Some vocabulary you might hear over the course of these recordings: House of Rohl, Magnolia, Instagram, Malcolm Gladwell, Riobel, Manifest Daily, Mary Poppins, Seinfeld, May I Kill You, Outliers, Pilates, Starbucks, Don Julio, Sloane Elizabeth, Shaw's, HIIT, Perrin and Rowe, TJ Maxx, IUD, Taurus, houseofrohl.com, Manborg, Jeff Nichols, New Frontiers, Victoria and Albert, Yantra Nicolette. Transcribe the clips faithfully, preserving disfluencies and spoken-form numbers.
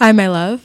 Hi, my love.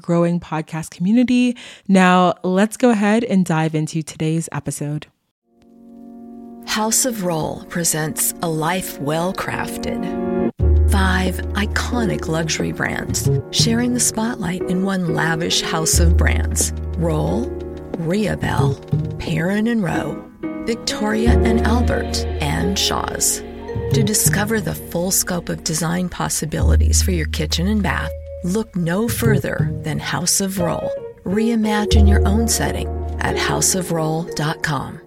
growing podcast community. Now, let's go ahead and dive into today's episode. House of Rohl presents a life well crafted. Five iconic luxury brands sharing the spotlight in one lavish house of brands. Rohl, Riobel, Perrin and Rowe, Victoria and Albert, and Shaw's. To discover the full scope of design possibilities for your kitchen and bath, look no further than House of Rohl. Reimagine your own setting at house of rohl dot com.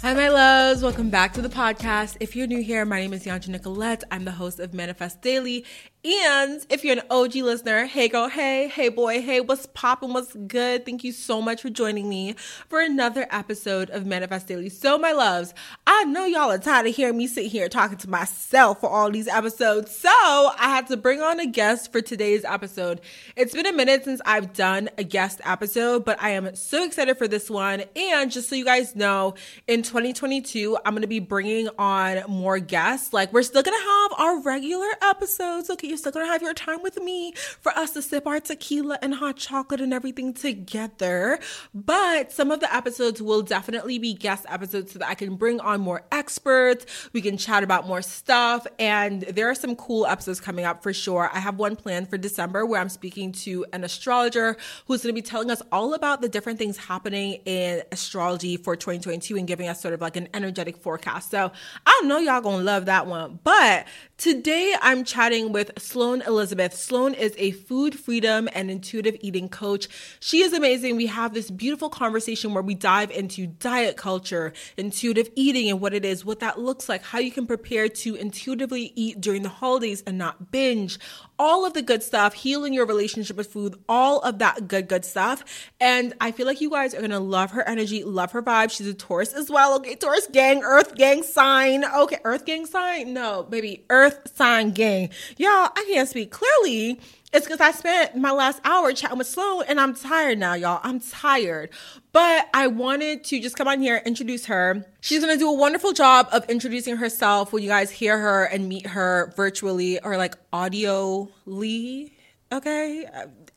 Hi, my loves. Welcome back to the podcast. If you're new here, my name is Yantra Nicolette. I'm the host of Manifest Daily. And if you're an O G listener, hey, girl, hey, hey, boy, hey, what's poppin', what's good? Thank you so much for joining me for another episode of Manifest Daily. So, my loves, I know y'all are tired of hearing me sit here talking to myself for all these episodes. So, I had to bring on a guest for today's episode. It's been a minute since I've done a guest episode, but I am so excited for this one. And just so you guys know, in twenty twenty-two, I'm going to be bringing on more guests. Like, we're still going to have our regular episodes, okay? You're still going to have your time with me for us to sip our tequila and hot chocolate and everything together. But some of the episodes will definitely be guest episodes so that I can bring on more experts. We can chat about more stuff. And there are some cool episodes coming up for sure. I have one planned for December where I'm speaking to an astrologer who's going to be telling us all about the different things happening in astrology for twenty twenty-two and giving us sort of like an energetic forecast. So I know y'all going to love that one. But today I'm chatting with Sloane Elizabeth. Sloane is a food freedom and intuitive eating coach. She is amazing. We have this beautiful conversation where we dive into diet culture, intuitive eating and what it is, what that looks like, how you can prepare to intuitively eat during the holidays and not binge, all of the good stuff, healing your relationship with food, all of that good, good stuff. And I feel like you guys are going to love her energy, love her vibe. She's a Taurus as well. Okay, Taurus gang, Earth gang sign. Okay, Earth gang sign? No, baby, Earth sign gang. Y'all, I can't speak clearly. It's because I spent my last hour chatting with Sloane and I'm tired now, y'all. I'm tired. But I wanted to just come on here and introduce her. She's going to do a wonderful job of introducing herself when you guys hear her and meet her virtually or like audio-ly, okay?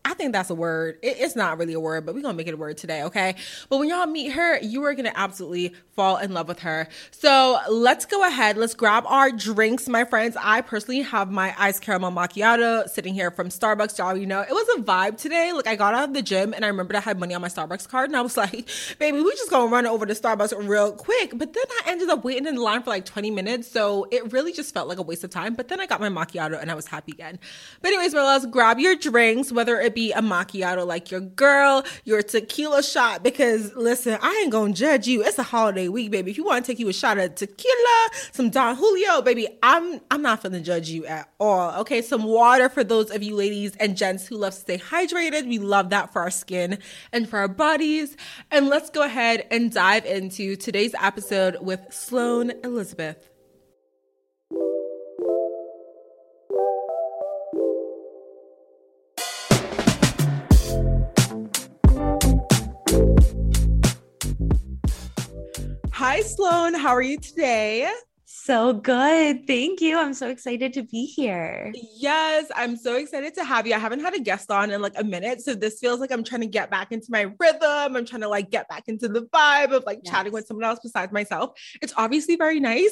I think that's a word. It's not really a word, but we're going to make it a word today, okay? But when y'all meet her, you are going to absolutely fall in love with her. So let's go ahead. Let's grab our drinks, my friends. I personally have my iced caramel macchiato sitting here from Starbucks. Y'all, you know, it was a vibe today. Like, I got out of the gym, and I remembered I had money on my Starbucks card, and I was like, baby, we just going to run over to Starbucks real quick. But then I ended up waiting in the line for like twenty minutes, so it really just felt like a waste of time. But then I got my macchiato, and I was happy again. But anyways, my loves, grab your drinks, whether it be a macchiato like your girl, your tequila shot, because listen, I ain't gonna judge you. It's a holiday week, baby. If you want to take you a shot of tequila, some Don Julio, baby, I'm I'm not finna judge you at all, okay? Some water for those of you ladies and gents who love to stay hydrated. We love that for our skin and for our bodies. And let's go ahead and dive into today's episode with Sloane Elizabeth. Hi, Sloane. How are you today? So good. Thank you. I'm so excited to be here. Yes, I'm so excited to have you. I haven't had a guest on in like a minute, so this feels like I'm trying to get back into my rhythm. I'm trying to like get back into the vibe of like yes. chatting with someone else besides myself. It's obviously very nice.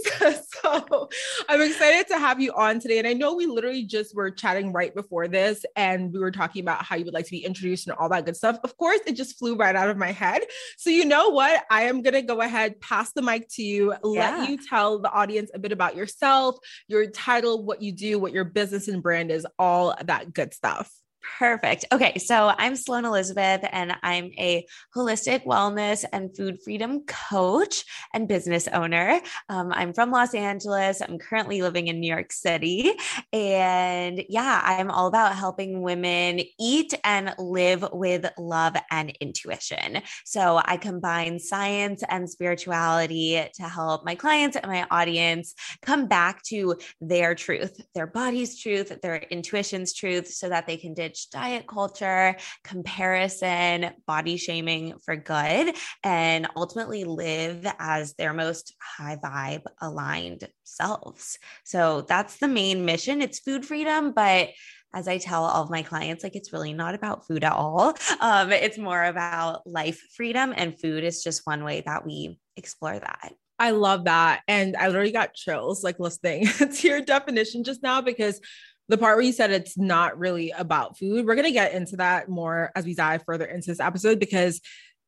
So I'm excited to have you on today. And I know we literally just were chatting right before this and we were talking about how you would like to be introduced and all that good stuff. Of course, it just flew right out of my head. So you know what? I am going to go ahead, pass the mic to you, yeah. let you tell the audience audience a bit about yourself, your title, what you do, what your business and brand is, all that good stuff. Perfect. Okay. So I'm Sloane Elizabeth, and I'm a holistic wellness and food freedom coach and business owner. Um, I'm from Los Angeles. I'm currently living in New York City, and yeah, I'm all about helping women eat and live with love and intuition. So I combine science and spirituality to help my clients and my audience come back to their truth, their body's truth, their intuition's truth, so that they can ditch diet culture, comparison, body shaming for good, and ultimately live as their most high vibe aligned selves. So that's the main mission. It's food freedom, but as I tell all of my clients, like, it's really not about food at all. Um, it's more about life freedom, and food is just one way that we explore that. I love that. And I literally got chills like listening to your definition just now, because the part where you said it's not really about food, we're going to get into that more as we dive further into this episode, because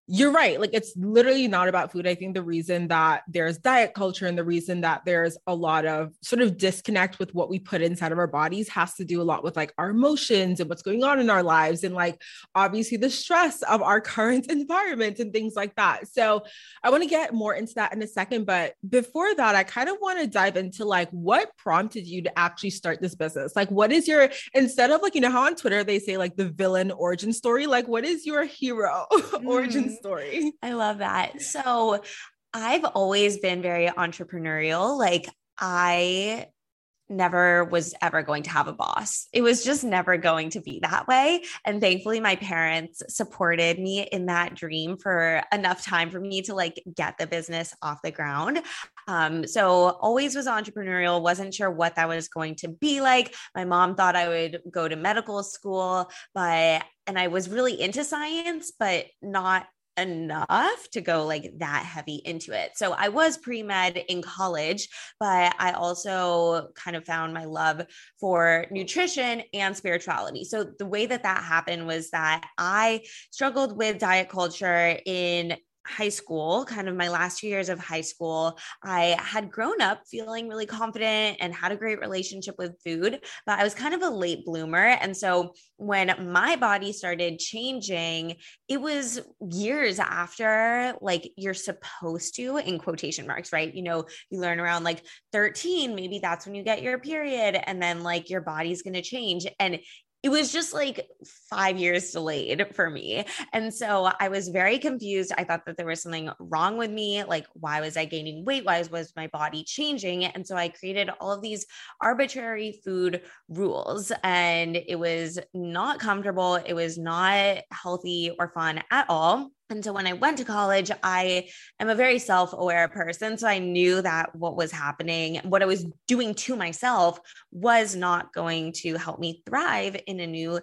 you're right. Like, it's literally not about food. I think the reason that there's diet culture and the reason that there's a lot of sort of disconnect with what we put inside of our bodies has to do a lot with like our emotions and what's going on in our lives. And like, obviously the stress of our current environment and things like that. So I want to get more into that in a second, but before that, I kind of want to dive into like, what prompted you to actually start this business? Like, what is your, instead of like, you know, how on Twitter they say like the villain origin story, like what is your hero mm. origin story? I love that. So I've always been very entrepreneurial. Like, I never was ever going to have a boss. It was just never going to be that way. And thankfully my parents supported me in that dream for enough time for me to like get the business off the ground. Um, so always was entrepreneurial, wasn't sure what that was going to be like. My mom thought I would go to medical school, but, and I was really into science, but not enough to go like that heavy into it. So I was pre-med in college, but I also kind of found my love for nutrition and spirituality. So the way that that happened was that I struggled with diet culture in high school, kind of my last few years of high school. I had grown up feeling really confident and had a great relationship with food, but I was kind of a late bloomer. And so when my body started changing, it was years after like you're supposed to, in quotation marks, right? You know, you learn around like thirteen, maybe that's when you get your period, and then like your body's going to change. And it was just like five years delayed for me. And so I was very confused. I thought that there was something wrong with me. Like, why was I gaining weight? Why was my body changing? And so I created all of these arbitrary food rules, and it was not comfortable. It was not healthy or fun at all. And so when I went to college, I am a very self-aware person. So I knew that what was happening, what I was doing to myself, was not going to help me thrive in a new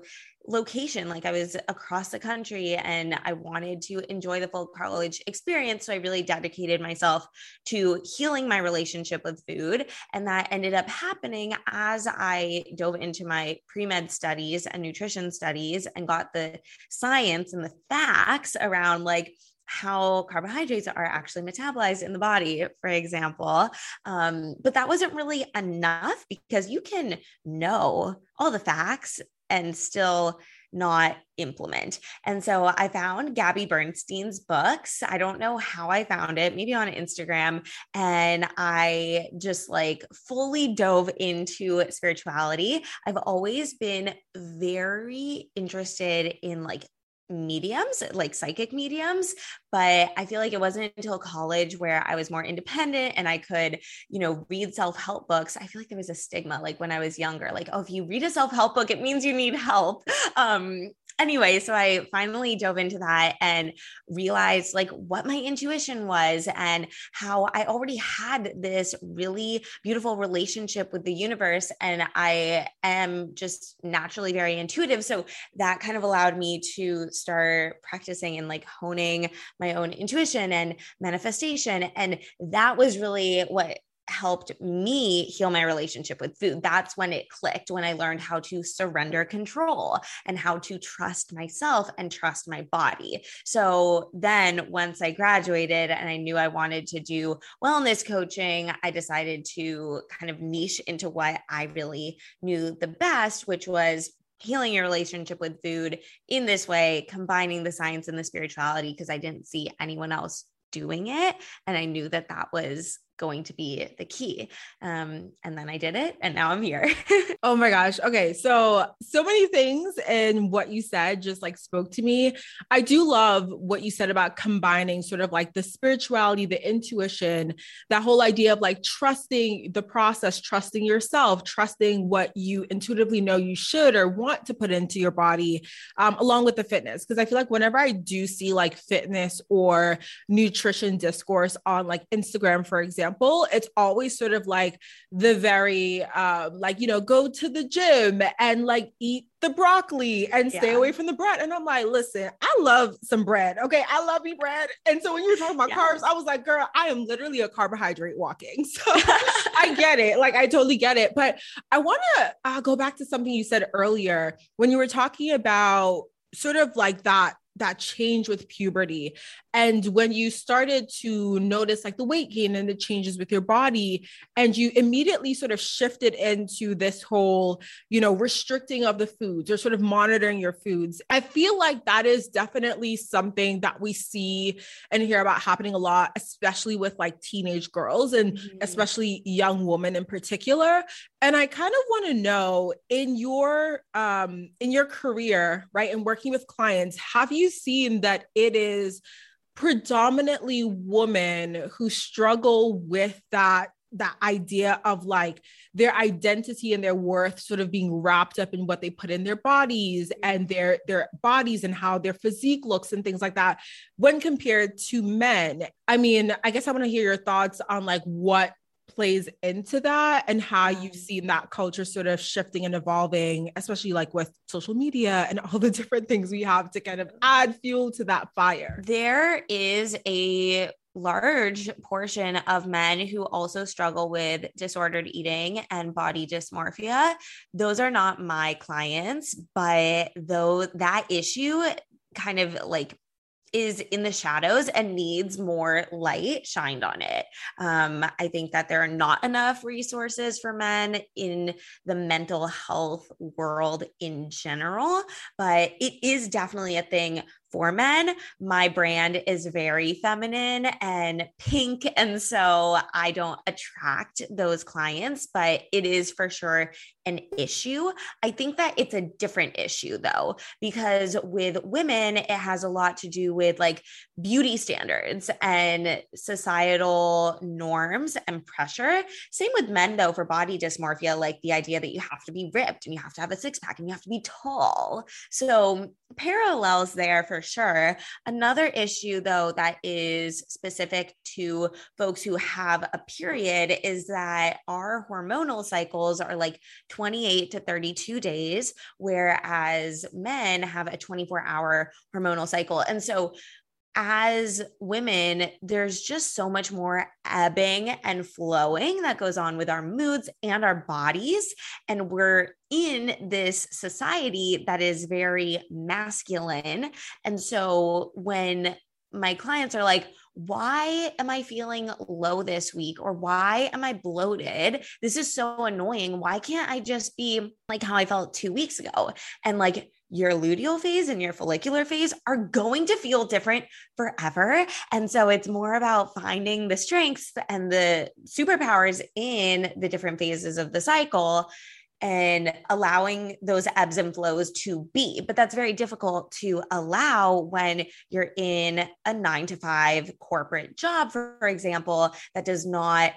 location. Like, I was across the country and I wanted to enjoy the full college experience. So I really dedicated myself to healing my relationship with food. And that ended up happening as I dove into my pre-med studies and nutrition studies and got the science and the facts around like how carbohydrates are actually metabolized in the body, for example. Um, but that wasn't really enough, because you can know all the facts and still not implement. And so I found Gabby Bernstein's books. I don't know how I found it, maybe on Instagram. And I just like fully dove into spirituality. I've always been very interested in like mediums, like psychic mediums. But I feel like it wasn't until college where I was more independent and I could, you know, read self-help books. I feel like there was a stigma, like when I was younger, like, oh, if you read a self-help book, it means you need help. Um, anyway, so I finally dove into that and realized like what my intuition was and how I already had this really beautiful relationship with the universe. And I am just naturally very intuitive. So that kind of allowed me to start practicing and like honing my own intuition and manifestation. And that was really what helped me heal my relationship with food. That's when it clicked, when I learned how to surrender control and how to trust myself and trust my body. So then once I graduated and I knew I wanted to do wellness coaching, I decided to kind of niche into what I really knew the best, which was healing your relationship with food in this way, combining the science and the spirituality, because I didn't see anyone else doing it. And I knew that that was going to be the key. Um, and then I did it and now I'm here. Oh my gosh. Okay. So, so many things in what you said just like spoke to me. I do love what you said about combining sort of like the spirituality, the intuition, that whole idea of like trusting the process, trusting yourself, trusting what you intuitively know you should or want to put into your body, um, along with the fitness. Cause I feel like whenever I do see like fitness or nutrition discourse on like Instagram, for example, it's always sort of like the very, uh, like, you know, go to the gym and like eat the broccoli and stay yeah. away from the bread. And I'm like, listen, I love some bread. Okay. I love me bread. And so when you were talking about yeah. carbs, I was like, girl, I am literally a carbohydrate walking. So I get it. Like, I totally get it. But I want to uh, go back to something you said earlier when you were talking about sort of like that that change with puberty. And when you started to notice like the weight gain and the changes with your body, and you immediately sort of shifted into this whole, you know, restricting of the foods or sort of monitoring your foods. I feel like that is definitely something that we see and hear about happening a lot, especially with like teenage girls and mm-hmm. especially young women in particular. And I kind of want to know in your, um, in your career, right, and working with clients, have you seen that it is predominantly women who struggle with that, that idea of like their identity and their worth sort of being wrapped up in what they put in their bodies and their, their bodies and how their physique looks and things like that when compared to men? I mean, I guess I want to hear your thoughts on like what plays into that and how you've seen that culture sort of shifting and evolving, especially like with social media and all the different things we have to kind of add fuel to that fire. There is a large portion of men who also struggle with disordered eating and body dysmorphia. Those are not my clients, but though that issue kind of like is in the shadows and needs more light shined on it. Um, I think that there are not enough resources for men in the mental health world in general, but it is definitely a thing for men. My brand is very feminine and pink, and so I don't attract those clients, but it is for sure an issue. I think that it's a different issue though, because with women, it has a lot to do with like beauty standards and societal norms and pressure. Same with men though, for body dysmorphia, like the idea that you have to be ripped and you have to have a six pack and you have to be tall. So parallels there for sure. Another issue though, that is specific to folks who have a period is that our hormonal cycles are like twenty-eight to thirty-two days, whereas men have a twenty-four hour hormonal cycle. And so as women, there's just so much more ebbing and flowing that goes on with our moods and our bodies. And we're in this society that is very masculine. And so when my clients are like, why am I feeling low this week? Or why am I bloated? This is so annoying. Why can't I just be like how I felt two weeks ago? And like, your luteal phase and your follicular phase are going to feel different forever. And so it's more about finding the strengths and the superpowers in the different phases of the cycle and allowing those ebbs and flows to be. But that's very difficult to allow when you're in a nine to five corporate job, for example, that does not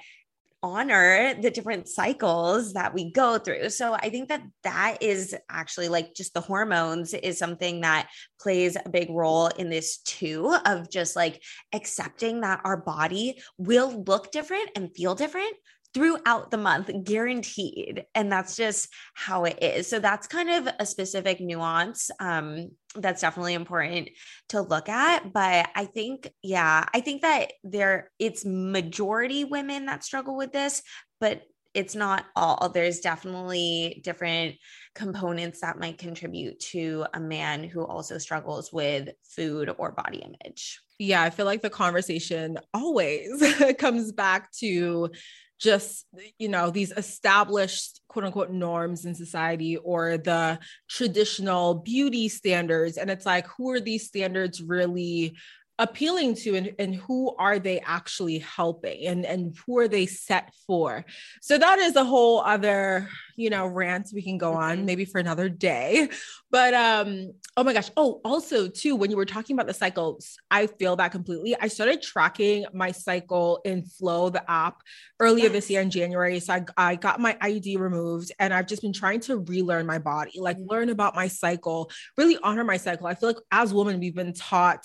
honor the different cycles that we go through. So I think that that is actually like just the hormones is something that plays a big role in this too, of just like accepting that our body will look different and feel different throughout the month, guaranteed. And that's just how it is. So that's kind of a specific nuance. Um, that's definitely important to look at, but I think, yeah, I think that there it's majority women that struggle with this, but it's not all. There's definitely different components that might contribute to a man who also struggles with food or body image. Yeah. I feel like the conversation always comes back to just, you know, these established quote unquote norms in society or the traditional beauty standards. And it's like, who are these standards really appealing to, and, and who are they actually helping, and, and who are they set for? So that is a whole other, you know, rant we can go on maybe for another day, but, um, oh my gosh. Oh, also too, when you were talking about the cycles, I feel that completely. I started tracking my cycle in Flow, the app, earlier yes. this year in January. So I, I got my I U D removed, and I've just been trying to relearn my body, like mm-hmm. learn about my cycle, really honor my cycle. I feel like as women, we've been taught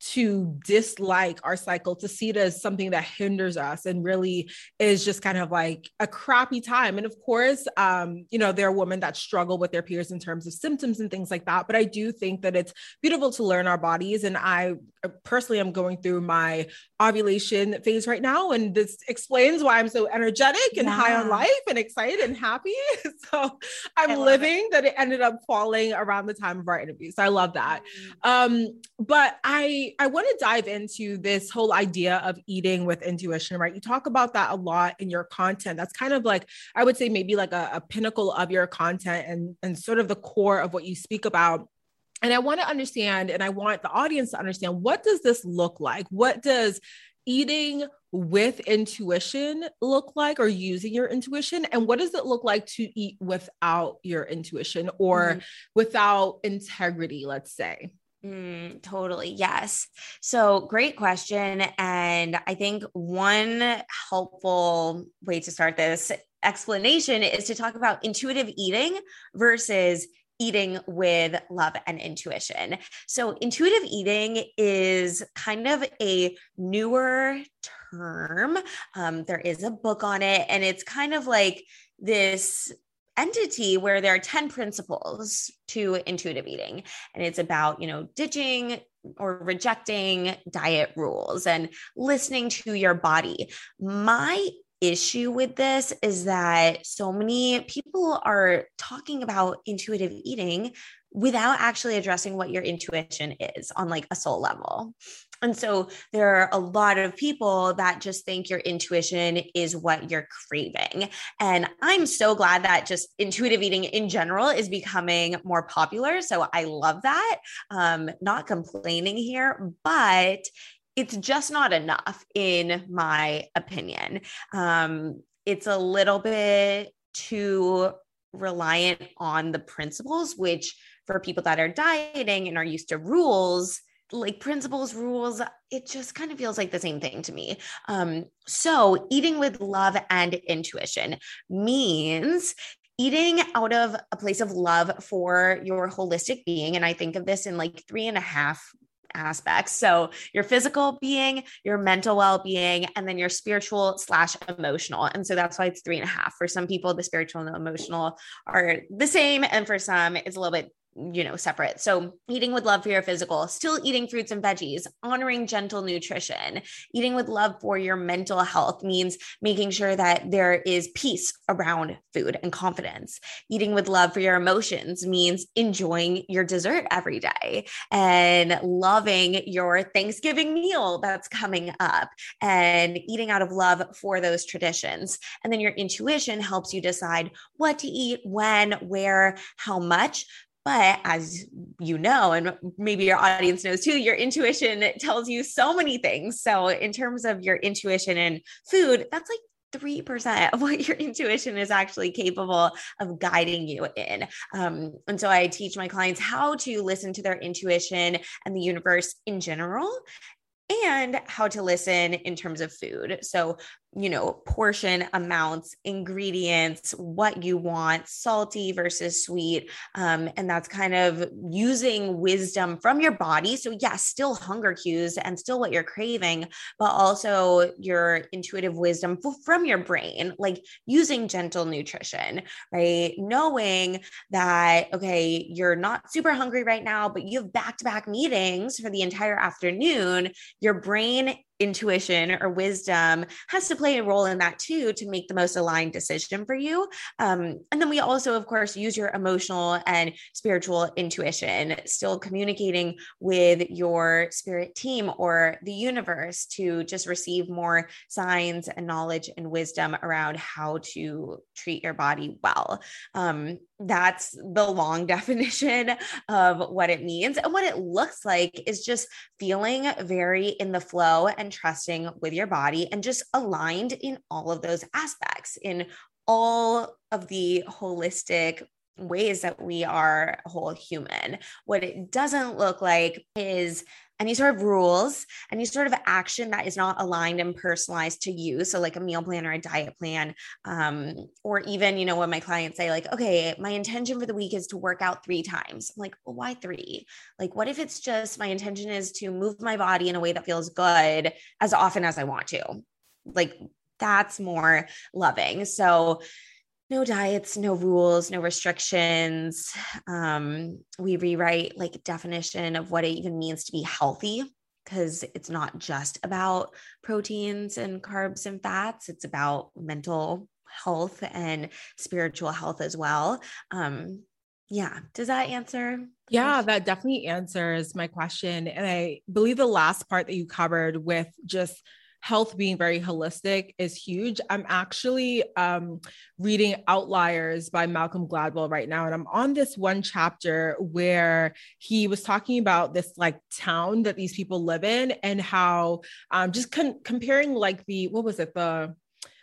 to dislike our cycle, to see it as something that hinders us and really is just kind of like a crappy time. And of course, um, you know, there are women that struggle with their peers in terms of symptoms and things like that. But I do think that it's beautiful to learn our bodies. And I personally am going through my ovulation phase right now. And this explains why I'm so energetic and yeah. high on life and excited and happy. So I'm living it. That it ended up falling around the time of our interview. So I love that. Um, but I, I want to dive into this whole idea of eating with intuition, right? You talk about that a lot in your content. That's kind of like, I would say maybe like a, a pinnacle of your content and, and sort of the core of what you speak about. And I want to understand, and I want the audience to understand, what does this look like? What does eating with intuition look like, or using your intuition? And what does it look like to eat without your intuition or mm-hmm. without integrity, let's say? Mm, totally. Yes. So great question. And I think one helpful way to start this explanation is to talk about intuitive eating versus eating with love and intuition. So intuitive eating is kind of a newer term. Um, there is a book on it, and it's kind of like this entity where there are ten principles to intuitive eating. And it's about, you know, ditching or rejecting diet rules and listening to your body. My issue with this is that so many people are talking about intuitive eating without actually addressing what your intuition is on like a soul level. And so there are a lot of people that just think your intuition is what you're craving. And I'm so glad that just intuitive eating in general is becoming more popular. So I love that. Um, not complaining here, but it's just not enough in my opinion. Um, it's a little bit too reliant on the principles, which for people that are dieting and are used to rules, like principles, rules, it just kind of feels like the same thing to me. Um, so eating with love and intuition means eating out of a place of love for your holistic being. And I think of this in like three and a half aspects. So your physical being, your mental well-being, and then your spiritual slash emotional. And so that's why it's three and a half. For some people, the spiritual and the emotional are the same. And for some, it's a little bit, you know, separate. So eating with love for your physical, still eating fruits and veggies, honoring gentle nutrition, eating with love for your mental health means making sure that there is peace around food and confidence. Eating with love for your emotions means enjoying your dessert every day and loving your Thanksgiving meal that's coming up and eating out of love for those traditions. And then your intuition helps you decide what to eat, when, where, how much. But as you know, and maybe your audience knows too, your intuition tells you so many things. So in terms of your intuition and food, that's like three percent of what your intuition is actually capable of guiding you in. Um, and so I teach my clients how to listen to their intuition and the universe in general, and how to listen in terms of food. So you know, portion amounts, ingredients, what you want, salty versus sweet. Um, and that's kind of using wisdom from your body. So yeah, still hunger cues and still what you're craving, but also your intuitive wisdom from your brain, like using gentle nutrition, right? Knowing that, okay, you're not super hungry right now, but you have back-to-back meetings for the entire afternoon. Your brain intuition or wisdom has to play a role in that too, to make the most aligned decision for you. Um, and then we also, of course, use your emotional and spiritual intuition, still communicating with your spirit team or the universe to just receive more signs and knowledge and wisdom around how to treat your body well. Um, that's the long definition of what it means. And what it looks like is just feeling very in the flow and trusting with your body and just aligned in all of those aspects, in all of the holistic ways that we are a whole human. What it doesn't look like is any sort of rules, any sort of action that is not aligned and personalized to you. So like a meal plan or a diet plan, um, or even, you know, when my clients say like, okay, my intention for the week is to work out three times. I'm like, well, why three? Like, what if it's just my intention is to move my body in a way that feels good as often as I want to? Like, that's more loving. So no diets, no rules, no restrictions. Um, we rewrite like definition of what it even means to be healthy, because it's not just about proteins and carbs and fats. It's about mental health and spiritual health as well. Um, yeah. Does that answer? Yeah, that definitely answers my question. And I believe the last part that you covered with just health being very holistic is huge. I'm actually um, reading Outliers by Malcolm Gladwell right now. And I'm on this one chapter where he was talking about this like town that these people live in and how um, just con- comparing like the, what was it? The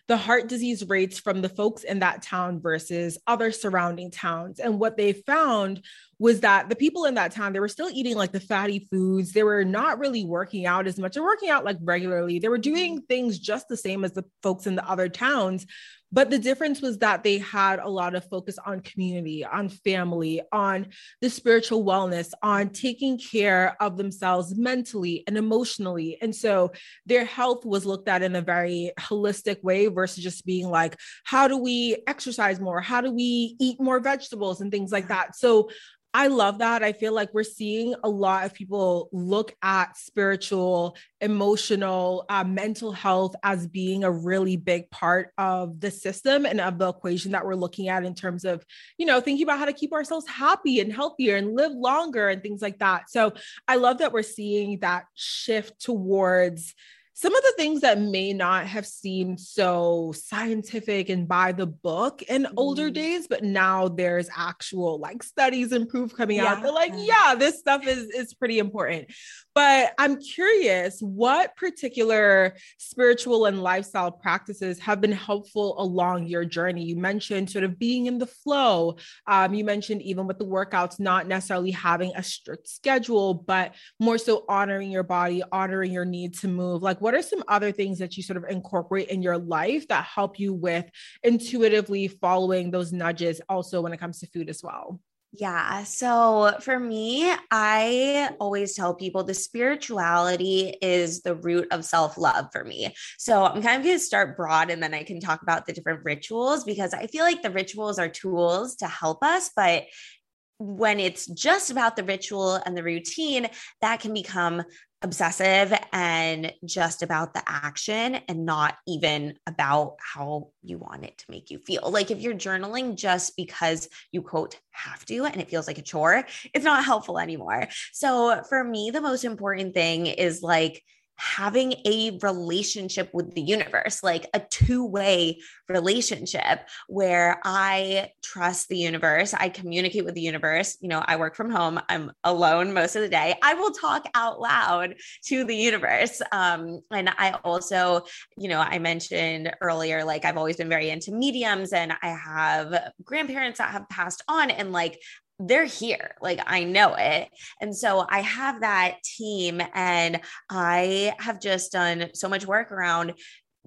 the heart disease rates from the folks in that town versus other surrounding towns. And what they found was that the people in that town, they were still eating like the fatty foods. They were not really working out as much or working out like regularly. They were doing things just the same as the folks in the other towns. But the difference was that they had a lot of focus on community, on family, on the spiritual wellness, on taking care of themselves mentally and emotionally. And so their health was looked at in a very holistic way versus just being like, how do we exercise more? How do we eat more vegetables and things like that? So I love that. I feel like we're seeing a lot of people look at spiritual, emotional, uh, mental health as being a really big part of the system and of the equation that we're looking at in terms of, you know, thinking about how to keep ourselves happy and healthier and live longer and things like that. So I love that we're seeing that shift towards some of the things that may not have seemed so scientific and by the book in older days, but now there's actual like studies and proof coming yeah. out. They're like, yeah, this stuff is, is pretty important. But I'm curious, what particular spiritual and lifestyle practices have been helpful along your journey? You mentioned sort of being in the flow. Um, you mentioned even with the workouts, not necessarily having a strict schedule, but more so honoring your body, honoring your need to move. Like, what are some other things that you sort of incorporate in your life that help you with intuitively following those nudges also when it comes to food as well? Yeah. So for me, I always tell people the spirituality is the root of self-love for me. So I'm kind of going to start broad and then I can talk about the different rituals, because I feel like the rituals are tools to help us, but when it's just about the ritual and the routine, that can become obsessive and just about the action and not even about how you want it to make you feel. Like if you're journaling just because you quote have to and it feels like a chore, it's not helpful anymore. So for me, the most important thing is like having a relationship with the universe, like a two-way relationship where I trust the universe. I communicate with the universe. You know, I work from home. I'm alone most of the day. I will talk out loud to the universe. Um, and I also, you know, I mentioned earlier, like I've always been very into mediums and I have grandparents that have passed on and like, they're here. Like I know it. And so I have that team and I have just done so much work around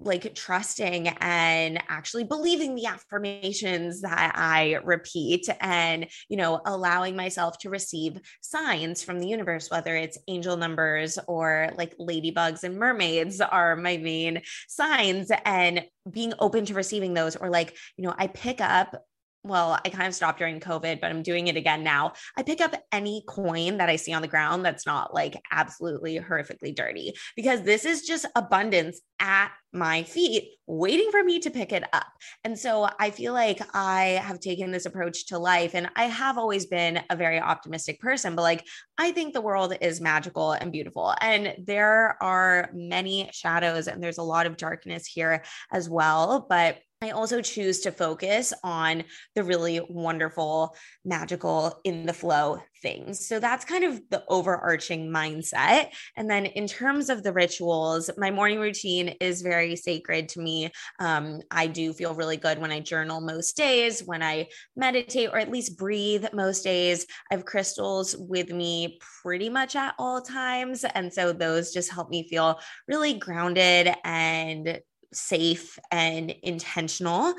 like trusting and actually believing the affirmations that I repeat and, you know, allowing myself to receive signs from the universe, whether it's angel numbers or like ladybugs and mermaids are my main signs, and being open to receiving those. Or like, you know, I pick up, well, I kind of stopped during COVID, but I'm doing it again now. I pick up any coin that I see on the ground that's not like absolutely horrifically dirty, because this is just abundance at my feet waiting for me to pick it up. And so I feel like I have taken this approach to life, and I have always been a very optimistic person, but like, I think the world is magical and beautiful, and there are many shadows and there's a lot of darkness here as well. But I also choose to focus on the really wonderful, magical, in the flow things. So that's kind of the overarching mindset. And then in terms of the rituals, my morning routine is very sacred to me. Um, I do feel really good when I journal most days, when I meditate, or at least breathe most days. I have crystals with me pretty much at all times. And so those just help me feel really grounded and safe and intentional.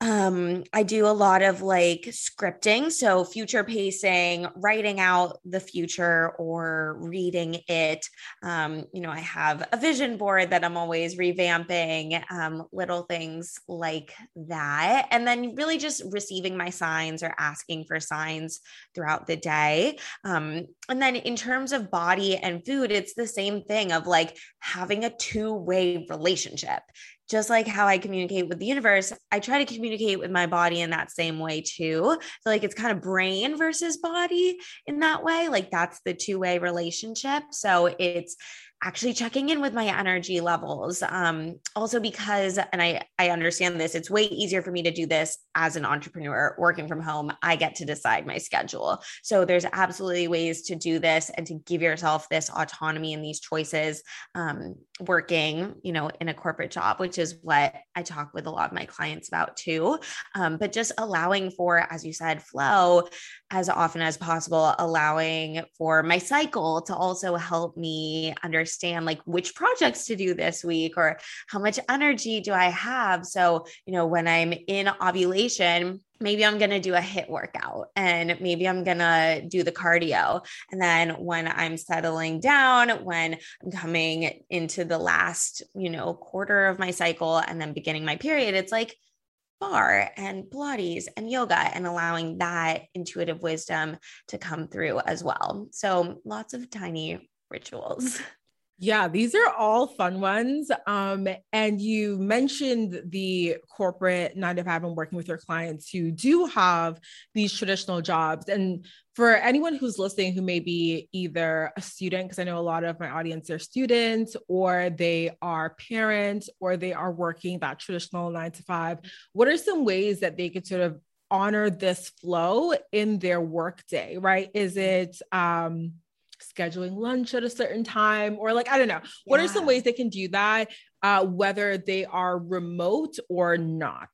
Um, I do a lot of like scripting, so future pacing, writing out the future or reading it. Um, you know, I have a vision board that I'm always revamping, um, little things like that. And then really just receiving my signs or asking for signs throughout the day. Um, and then in terms of body and food, it's the same thing of like having a two-way relationship. Just like how I communicate with the universe, I try to communicate with my body in that same way too. So like it's kind of brain versus body in that way. Like that's the two-way relationship. So it's actually checking in with my energy levels. Um, also because, and I, I understand this, it's way easier for me to do this as an entrepreneur working from home. I get to decide my schedule. So there's absolutely ways to do this and to give yourself this autonomy and these choices, um, working, you know, in a corporate job, which is what I talk with a lot of my clients about too. Um, but just allowing for, as you said, flow as often as possible, allowing for my cycle to also help me understand like which projects to do this week or how much energy do I have. So, you know, when I'm in ovulation, maybe I'm going to do a HIIT workout and maybe I'm going to do the cardio. And then when I'm settling down, when I'm coming into the last, you know, quarter of my cycle and then beginning my period, it's like bar and Pilates and yoga, and allowing that intuitive wisdom to come through as well. So lots of tiny rituals. Yeah, these are all fun ones. Um, and you mentioned the corporate nine to five and working with your clients who do have these traditional jobs. And for anyone who's listening, who may be either a student, because I know a lot of my audience are students, or they are parents, or they are working that traditional nine to five, what are some ways that they could sort of honor this flow in their work day, right? Is it, um, scheduling lunch at a certain time, or like, I don't know, what yeah. are some ways they can do that, uh, whether they are remote or not?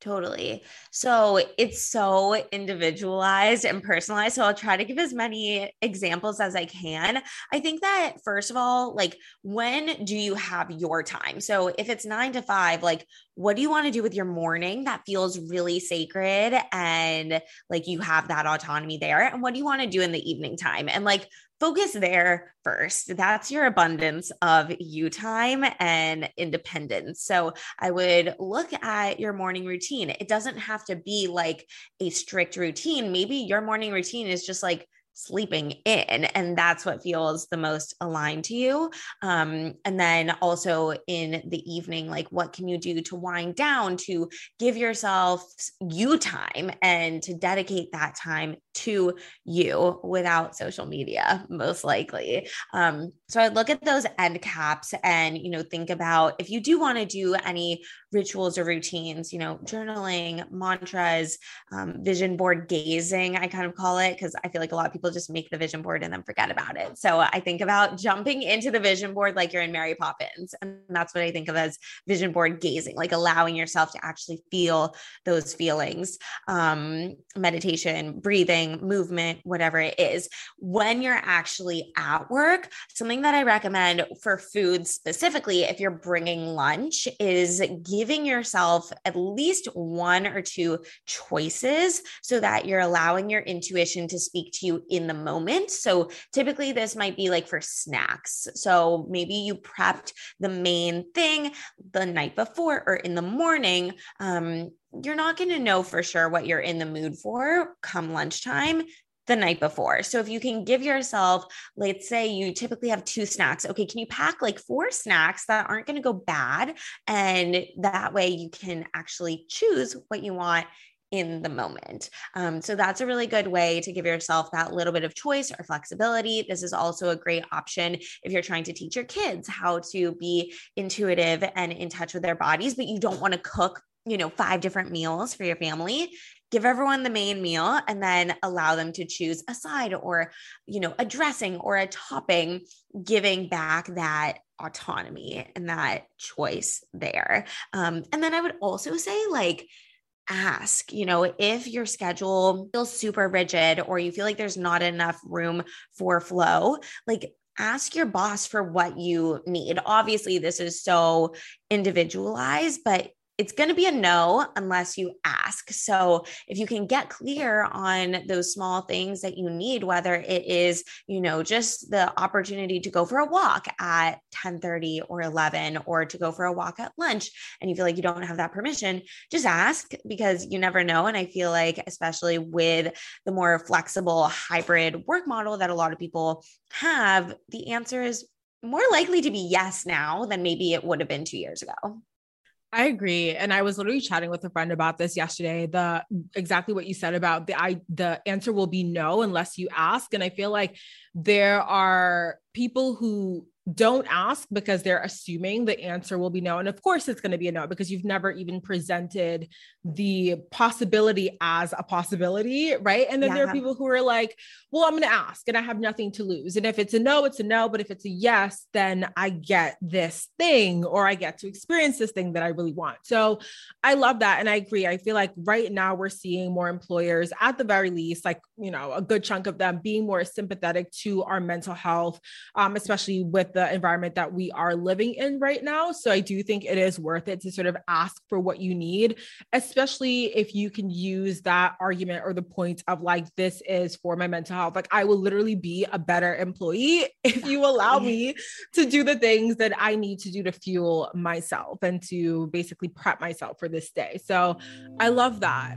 Totally. So it's so individualized and personalized. So I'll try to give as many examples as I can. I think that first of all, like, when do you have your time? So if it's nine to five, like, what do you want to do with your morning that feels really sacred and like you have that autonomy there? And what do you want to do in the evening time? And like, focus there first. That's your abundance of you time and independence. So I would look at your morning routine. It doesn't have to be like a strict routine. Maybe your morning routine is just like sleeping in, and that's what feels the most aligned to you. Um, and then also in the evening, like, what can you do to wind down, to give yourself you time and to dedicate that time to you without social media, most likely. Um, so I look at those end caps and, you know, think about if you do want to do any rituals or routines, you know, journaling, mantras, um, vision board gazing, I kind of call it, because I feel like a lot of people just make the vision board and then forget about it. So I think about jumping into the vision board like you're in Mary Poppins. And that's what I think of as vision board gazing, like allowing yourself to actually feel those feelings. Um, meditation, breathing, breathing, movement, whatever it is, when you're actually at work. Something that I recommend for food specifically, if you're bringing lunch, is giving yourself at least one or two choices so that you're allowing your intuition to speak to you in the moment. So typically this might be like for snacks. So maybe you prepped the main thing the night before or in the morning. Um, you're not going to know for sure what you're in the mood for come lunchtime the night before. So if you can give yourself, let's say you typically have two snacks. Okay. Can you pack like four snacks that aren't going to go bad? And that way you can actually choose what you want in the moment. Um, so that's a really good way to give yourself that little bit of choice or flexibility. This is also a great option if you're trying to teach your kids how to be intuitive and in touch with their bodies, but you don't want to cook, you know, five different meals for your family. Give everyone the main meal and then allow them to choose a side or, you know, a dressing or a topping, giving back that autonomy and that choice there. Um, and then I would also say, like, ask, you know, if your schedule feels super rigid or you feel like there's not enough room for flow, like ask your boss for what you need. Obviously, this is so individualized, but it's going to be a no unless you ask. So if you can get clear on those small things that you need, whether it is, you know, just the opportunity to go for a walk at ten thirty or eleven, or to go for a walk at lunch, and you feel like you don't have that permission, just ask, because you never know. And I feel like, especially with the more flexible hybrid work model that a lot of people have, the answer is more likely to be yes now than maybe it would have been two years ago. I agree. And I was literally chatting with a friend about this yesterday, the exactly what you said about the, I, the answer will be no, unless you ask. And I feel like there are people who don't ask because they're assuming the answer will be no. And of course it's going to be a no, because you've never even presented the possibility as a possibility. Right. And then yeah. there are people who are like, well, I'm going to ask and I have nothing to lose. And if it's a no, it's a no. But if it's a yes, then I get this thing, or I get to experience this thing that I really want. So I love that. And I agree. I feel like right now we're seeing more employers, at the very least, like, you know, a good chunk of them being more sympathetic to our mental health, um, especially with the environment that we are living in right now. So I do think it is worth it to sort of ask for what you need, especially if you can use that argument or the point of like, this is for my mental health. Like, I will literally be a better employee if you allow me to do the things that I need to do to fuel myself and to basically prep myself for this day. So I love that.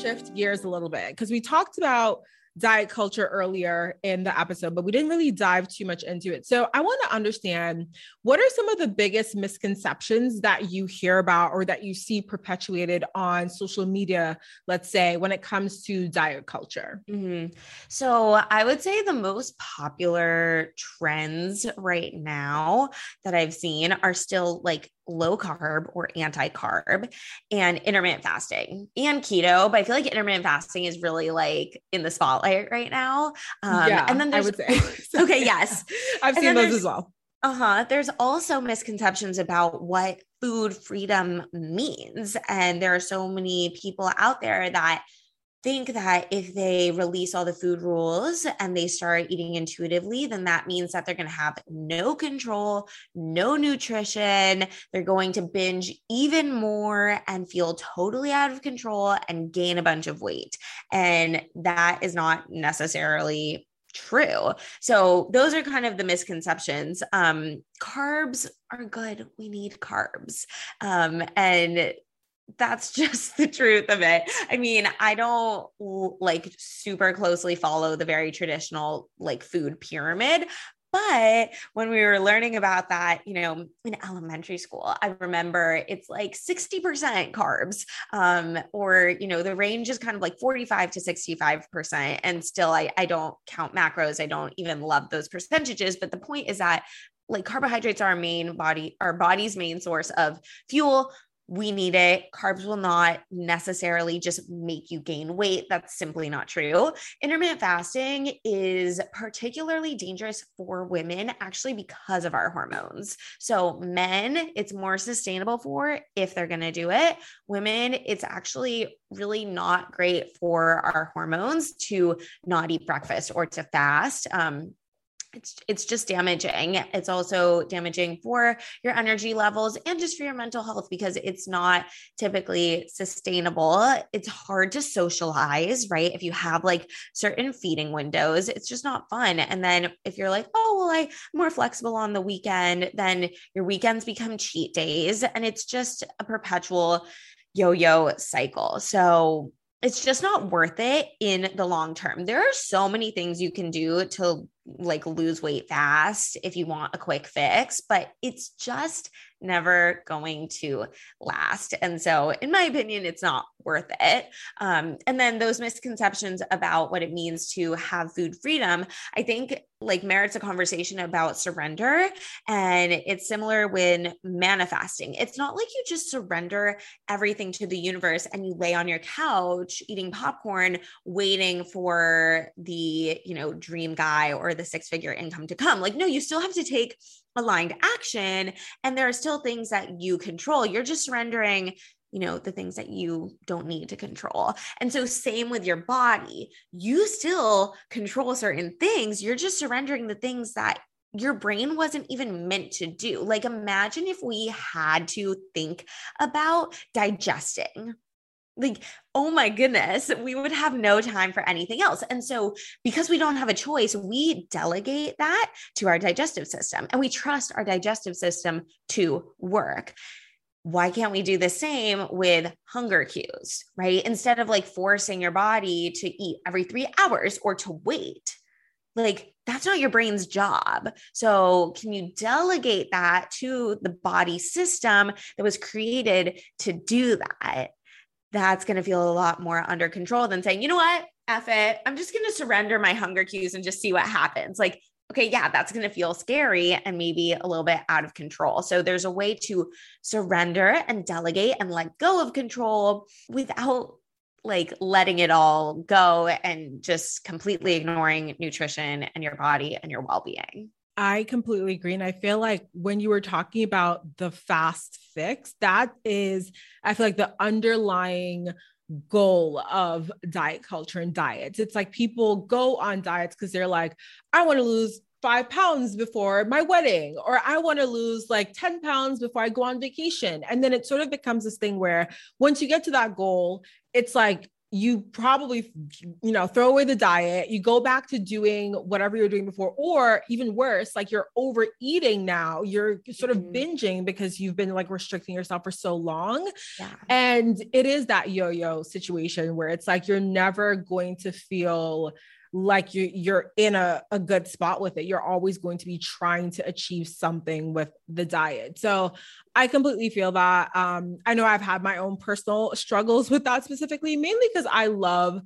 Shift gears a little bit, because we talked about diet culture earlier in the episode, but we didn't really dive too much into it. So I want to understand, what are some of the biggest misconceptions that you hear about or that you see perpetuated on social media, let's say, when it comes to diet culture? Mm-hmm. So I would say the most popular trends right now that I've seen are still like low carb or anti-carb and intermittent fasting and keto. But I feel like intermittent fasting is really like in the spotlight right now. Um, yeah, and then there's, I would say. Okay. Yes. I've and seen those as well. Uh-huh. There's also misconceptions about what food freedom means. And there are so many people out there that think that if they release all the food rules and they start eating intuitively, then that means that they're going to have no control, no nutrition. They're going to binge even more and feel totally out of control and gain a bunch of weight. And that is not necessarily true. So those are kind of the misconceptions. Um, carbs are good. We need carbs. Um, and that's just the truth of it. I mean, I don't like super closely follow the very traditional like food pyramid, but when we were learning about that, you know, in elementary school, I remember it's like sixty percent carbs, um, or, you know, the range is kind of like forty-five to sixty-five percent. And still, I, I don't count macros. I don't even love those percentages, but the point is that like carbohydrates are our main body, our body's main source of fuel. We need it. Carbs will not necessarily just make you gain weight. That's simply not true. Intermittent fasting is particularly dangerous for women actually because of our hormones. So men, it's more sustainable for if they're going to do it. Women, it's actually really not great for our hormones to not eat breakfast or to fast. Um, It's it's just damaging. It's also damaging for your energy levels and just for your mental health because it's not typically sustainable. It's hard to socialize, right? If you have like certain feeding windows, it's just not fun. And then if you're like, oh, well, I'm more flexible on the weekend, then your weekends become cheat days. And it's just a perpetual yo-yo cycle. So it's just not worth it in the long term. There are so many things you can do to like lose weight fast if you want a quick fix, but it's just never going to last. And so in my opinion, it's not worth it. Um, and then those misconceptions about what it means to have food freedom, I think like merits a conversation about surrender. And it's similar when manifesting. It's not like you just surrender everything to the universe and you lay on your couch eating popcorn, waiting for the, you know, dream guy or the six figure income to come. Like, no, you still have to take aligned action. And there are still things that you control. You're just surrendering, you know, the things that you don't need to control. And so same with your body, you still control certain things. You're just surrendering the things that your brain wasn't even meant to do. Like, imagine if we had to think about digesting. Like, oh my goodness, we would have no time for anything else. And so because we don't have a choice, we delegate that to our digestive system and we trust our digestive system to work. Why can't we do the same with hunger cues, right? Instead of like forcing your body to eat every three hours or to wait, like that's not your brain's job. So can you delegate that to the body system that was created to do that? That's going to feel a lot more under control than saying, you know what, F it. I'm just going to surrender my hunger cues and just see what happens. Like, okay, yeah, that's going to feel scary and maybe a little bit out of control. So there's a way to surrender and delegate and let go of control without like letting it all go and just completely ignoring nutrition and your body and your well-being. I completely agree. And I feel like when you were talking about the fast fix, that is, I feel like the underlying goal of diet culture and diets. It's like people go on diets because they're like, I want to lose five pounds before my wedding, or I want to lose like ten pounds before I go on vacation. And then it sort of becomes this thing where once you get to that goal, it's like, you probably, you know, throw away the diet, you go back to doing whatever you're doing before, or even worse, like you're overeating now, you're sort of mm-hmm. binging because you've been like restricting yourself for so long. Yeah. And it is that yo-yo situation where it's like, you're never going to feel like you're, you're in a, a good spot with it. You're always going to be trying to achieve something with the diet. So I completely feel that. Um, I know I've had my own personal struggles with that specifically, mainly because I love,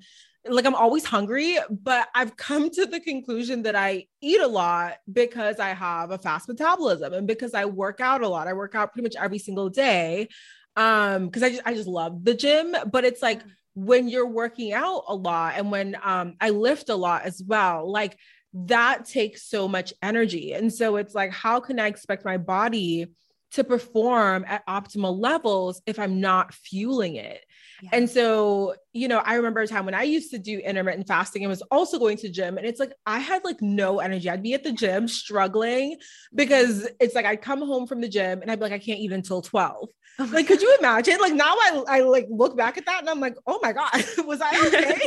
like, I'm always hungry, but I've come to the conclusion that I eat a lot because I have a fast metabolism and because I work out a lot. I work out pretty much every single day. Um, cause I just, I just love the gym, but it's like, when you're working out a lot and when, um, I lift a lot as well, like that takes so much energy. And so it's like, how can I expect my body to perform at optimal levels if I'm not fueling it? Yeah. And so, you know, I remember a time when I used to do intermittent fasting and was also going to gym. And it's like, I had like no energy. I'd be at the gym struggling because it's like, I'd come home from the gym and I'd be like, I can't eat until twelve. Oh like, could you imagine? Like now I, I like look back at that and I'm like, oh my God, was I okay?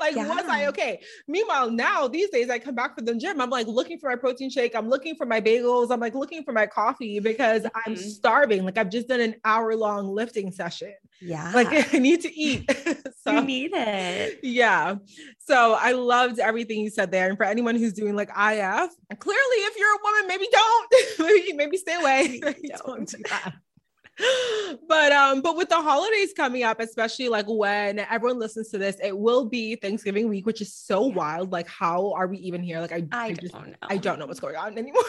Like, yeah. was I okay? Meanwhile, now these days I come back from the gym. I'm like looking for my protein shake. I'm looking for my bagels. I'm like looking for my coffee because mm-hmm. I'm starving. Like I've just done an hour long lifting session. Yeah. Like I need to eat. So you need it. Yeah. So I loved everything you said there. And for anyone who's doing like I F, clearly if you're a woman, maybe don't, maybe, maybe stay away. Maybe don't do that. But, um, but with the holidays coming up, especially like when everyone listens to this, it will be Thanksgiving week, which is so yeah. wild. Like, how are we even here? Like, I, I, I just, don't know. I don't know what's going on anymore,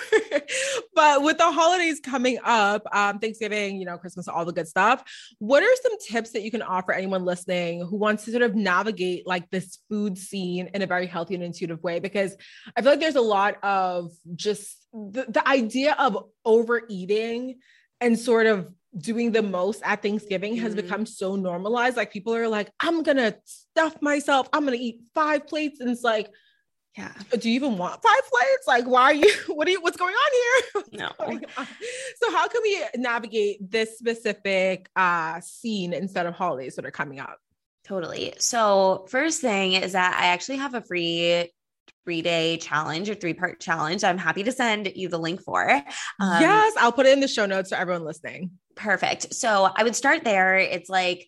but with the holidays coming up, um, Thanksgiving, you know, Christmas, all the good stuff. What are some tips that you can offer anyone listening who wants to sort of navigate like this food scene in a very healthy and intuitive way? Because I feel like there's a lot of just the, the idea of overeating and sort of doing the most at Thanksgiving has mm-hmm. become so normalized. Like people are like, I'm going to stuff myself. I'm going to eat five plates. And it's like, yeah. Do you even want five plates? Like, why are you, what are you, what's going on here? No. On? So how can we navigate this specific uh, scene instead of holidays that are coming up? Totally. So first thing is that I actually have a free three day challenge or three part challenge. I'm happy to send you the link for. Um, yes. I'll put it in the show notes for everyone listening. Perfect. So I would start there. It's like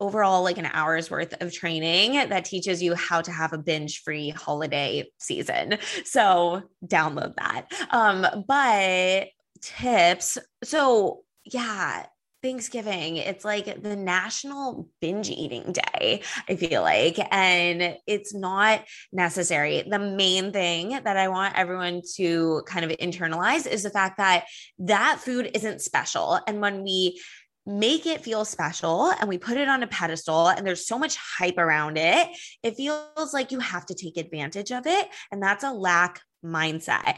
overall, like an hour's worth of training that teaches you how to have a binge free holiday season. So download that. Um, but tips. So yeah, Thanksgiving, it's like the national binge eating day, I feel like, and it's not necessary. The main thing that I want everyone to kind of internalize is the fact that that food isn't special. And when we make it feel special and we put it on a pedestal and there's so much hype around it, it feels like you have to take advantage of it. And that's a lack mindset.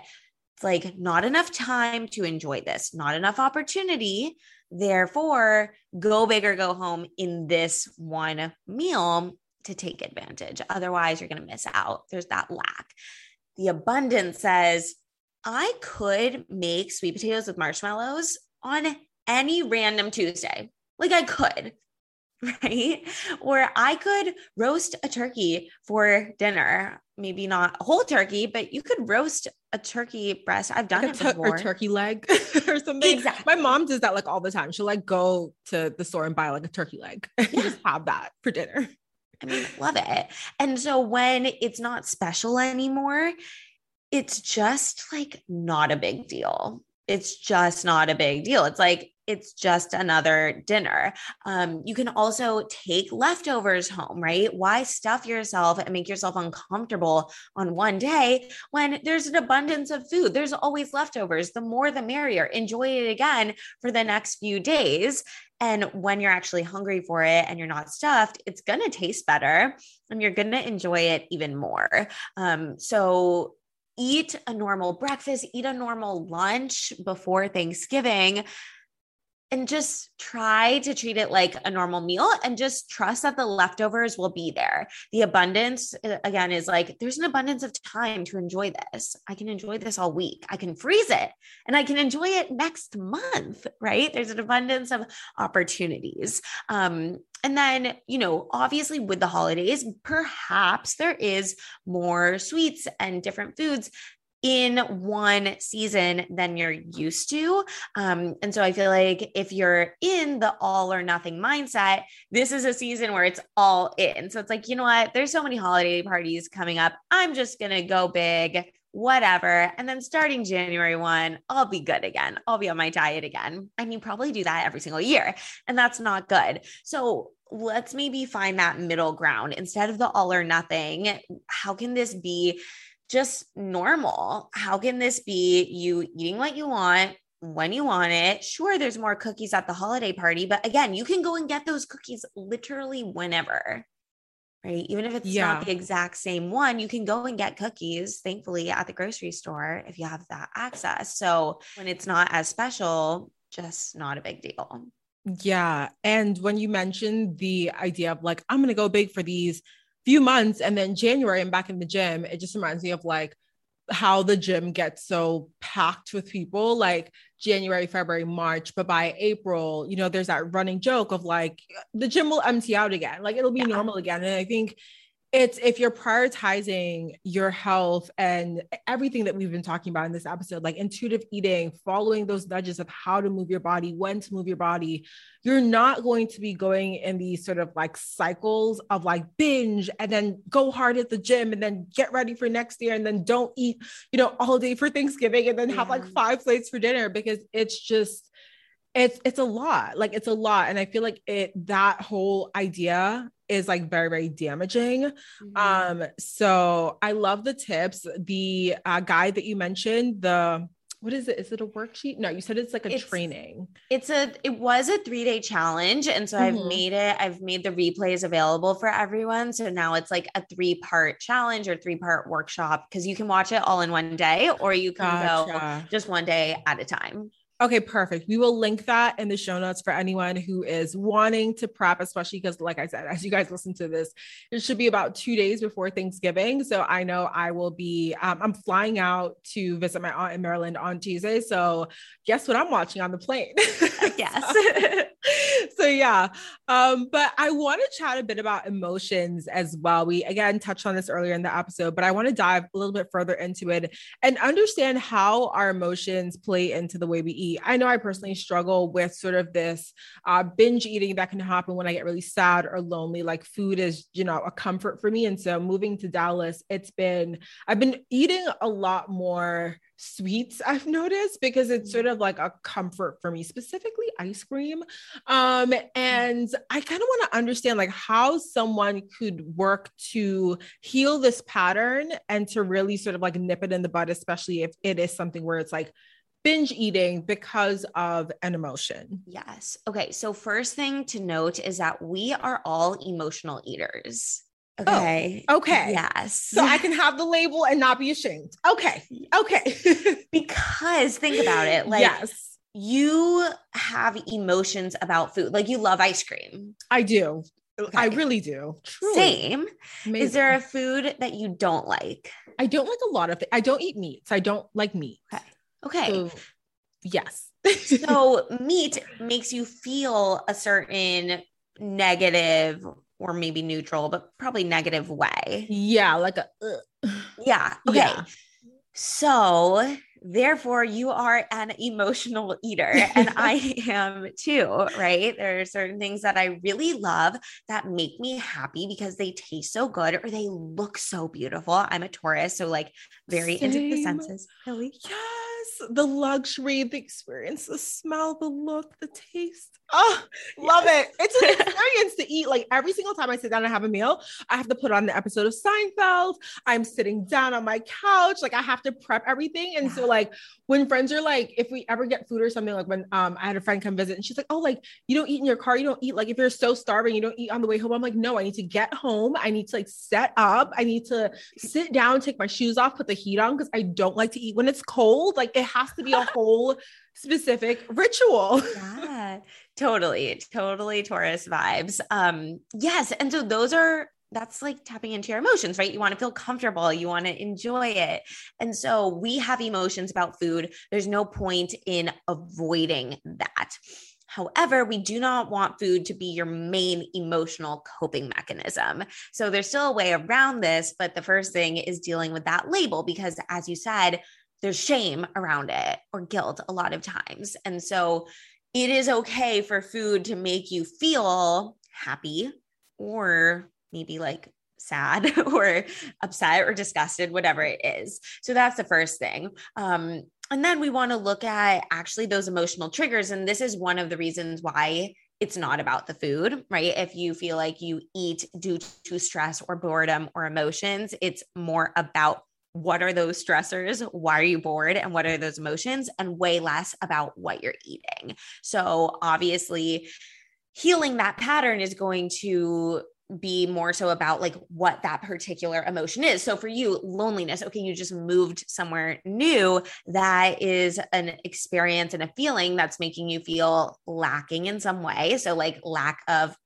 It's like not enough time to enjoy this, not enough opportunity. Therefore, go big or go home in this one meal to take advantage. Otherwise, you're going to miss out. There's that lack. The abundance says, I could make sweet potatoes with marshmallows on any random Tuesday. Like I could, right? Or I could roast a turkey for dinner. Maybe not a whole turkey, but you could roast a turkey breast. I've done like it before. Or turkey leg or something. Exactly. My mom does that like all the time. She'll like go to the store and buy like a turkey leg and yeah. just have that for dinner. I mean, love it. And so when it's not special anymore, it's just like not a big deal. It's just not a big deal. It's like, it's just another dinner. Um, you can also take leftovers home, right? Why stuff yourself and make yourself uncomfortable on one day when there's an abundance of food? There's always leftovers. The more, the merrier. Enjoy it again for the next few days. And when you're actually hungry for it and you're not stuffed, it's going to taste better and you're going to enjoy it even more. Um, so eat a normal breakfast, eat a normal lunch before Thanksgiving. And just try to treat it like a normal meal and just trust that the leftovers will be there. The abundance, again, is like, there's an abundance of time to enjoy this. I can enjoy this all week. I can freeze it and I can enjoy it next month, right? There's an abundance of opportunities. Um, and then, you know, obviously with the holidays, perhaps there is more sweets and different foods in one season than you're used to. Um, and so I feel like if you're in the all or nothing mindset, this is a season where it's all in. So it's like, you know what? There's so many holiday parties coming up. I'm just going to go big, whatever. And then starting January first, I'll be good again. I'll be on my diet again. And you probably do that every single year, and that's not good. So let's maybe find that middle ground. Instead of the all or nothing, how can this be just normal? How can this be you eating what you want when you want it? Sure, there's more cookies at the holiday party, but again, you can go and get those cookies literally whenever, right? Even if it's yeah. not the exact same one, you can go and get cookies, thankfully, at the grocery store if you have that access. So when it's not as special, just not a big deal. Yeah. And when you mentioned the idea of like, I'm going to go big for these few months and then January I'm back in the gym, it just reminds me of like how the gym gets so packed with people, like January, February, March, but by April, you know, there's that running joke of like the gym will empty out again. Like it'll be yeah. normal again. And I think it's, if you're prioritizing your health and everything that we've been talking about in this episode, like intuitive eating, following those nudges of how to move your body, when to move your body, you're not going to be going in these sort of like cycles of like binge and then go hard at the gym and then get ready for next year and then don't eat, you know, all day for Thanksgiving and then yeah. have like five plates for dinner, because it's just, it's, it's a lot. Like it's a lot. And I feel like it, that whole idea is like very, very damaging. Mm-hmm. Um, so I love the tips, the uh, guide that you mentioned, the, what is it? Is it a worksheet? No, you said it's like a it's, training. It's a, it was a three day challenge. And so mm-hmm. I've made it, I've made the replays available for everyone. So now it's like a three part challenge or three part workshop, because you can watch it all in one day, or you can gotcha. go just one day at a time. Okay, perfect. We will link that in the show notes for anyone who is wanting to prep, especially because like I said, as you guys listen to this, it should be about two days before Thanksgiving. So I know I will be, um, I'm flying out to visit my aunt in Maryland on Tuesday. So guess what I'm watching on the plane? Yes. So, so yeah. Um, but I want to chat a bit about emotions as well. We again touched on this earlier in the episode, but I want to dive a little bit further into it and understand how our emotions play into the way we eat. I know I personally struggle with sort of this uh, binge eating that can happen when I get really sad or lonely. Like food is, you know, a comfort for me. And so moving to Dallas, it's been, I've been eating a lot more sweets, I've noticed, because it's sort of like a comfort for me, specifically ice cream. Um, and I kind of want to understand like how someone could work to heal this pattern and to really sort of like nip it in the bud, especially if it is something where it's like binge eating because of an emotion. Yes. Okay. So first thing to note is that we are all emotional eaters. Okay. Oh, okay. Yes. So I can have the label and not be ashamed. Okay. Okay. Because think about it. Like yes. you have emotions about food. Like you love ice cream. I do. Okay. I really do. Truly. Same. Amazing. Is there a food that you don't like? I don't like a lot of it. I don't eat meat. So I don't like meat. Okay. Okay. So, yes. So meat makes you feel a certain negative or maybe neutral, but probably negative way. Yeah. Like a, ugh. Yeah. Okay. Yeah. So therefore you are an emotional eater and I am too, right? There are certain things that I really love that make me happy because they taste so good or they look so beautiful. I'm a Taurus. So like very Same. into the senses. Really? Yes. The luxury, the experience, the smell, the look, the taste. Oh, love yes. it. It's an experience to eat. Like every single time I sit down and have a meal, I have to put on the episode of Seinfeld. I'm sitting down on my couch. Like I have to prep everything. And yeah. so like when friends are like, if we ever get food or something, like when um I had a friend come visit and she's like, oh, like you don't eat in your car. You don't eat. Like if you're so starving, you don't eat on the way home. I'm like, no, I need to get home. I need to like set up. I need to sit down, take my shoes off, put the heat on. Cause I don't like to eat when it's cold. Like it has to be a whole specific ritual. Yeah, totally, totally Taurus vibes. Um, yes. And so those are, that's like tapping into your emotions, right? You want to feel comfortable. You want to enjoy it. And so we have emotions about food. There's no point in avoiding that. However, we do not want food to be your main emotional coping mechanism. So there's still a way around this, but the first thing is dealing with that label, because as you said, there's shame around it or guilt a lot of times. And so it is okay for food to make you feel happy or maybe like sad or upset or disgusted, whatever it is. So that's the first thing. Um, and then we want to look at actually those emotional triggers. And this is one of the reasons why it's not about the food, right? If you feel like you eat due to stress or boredom or emotions, it's more about what are those stressors? Why are you bored? And what are those emotions? And way less about what you're eating. So obviously healing that pattern is going to be more so about like what that particular emotion is. So for you, loneliness, okay, you just moved somewhere new. That is an experience and a feeling that's making you feel lacking in some way. So like lack of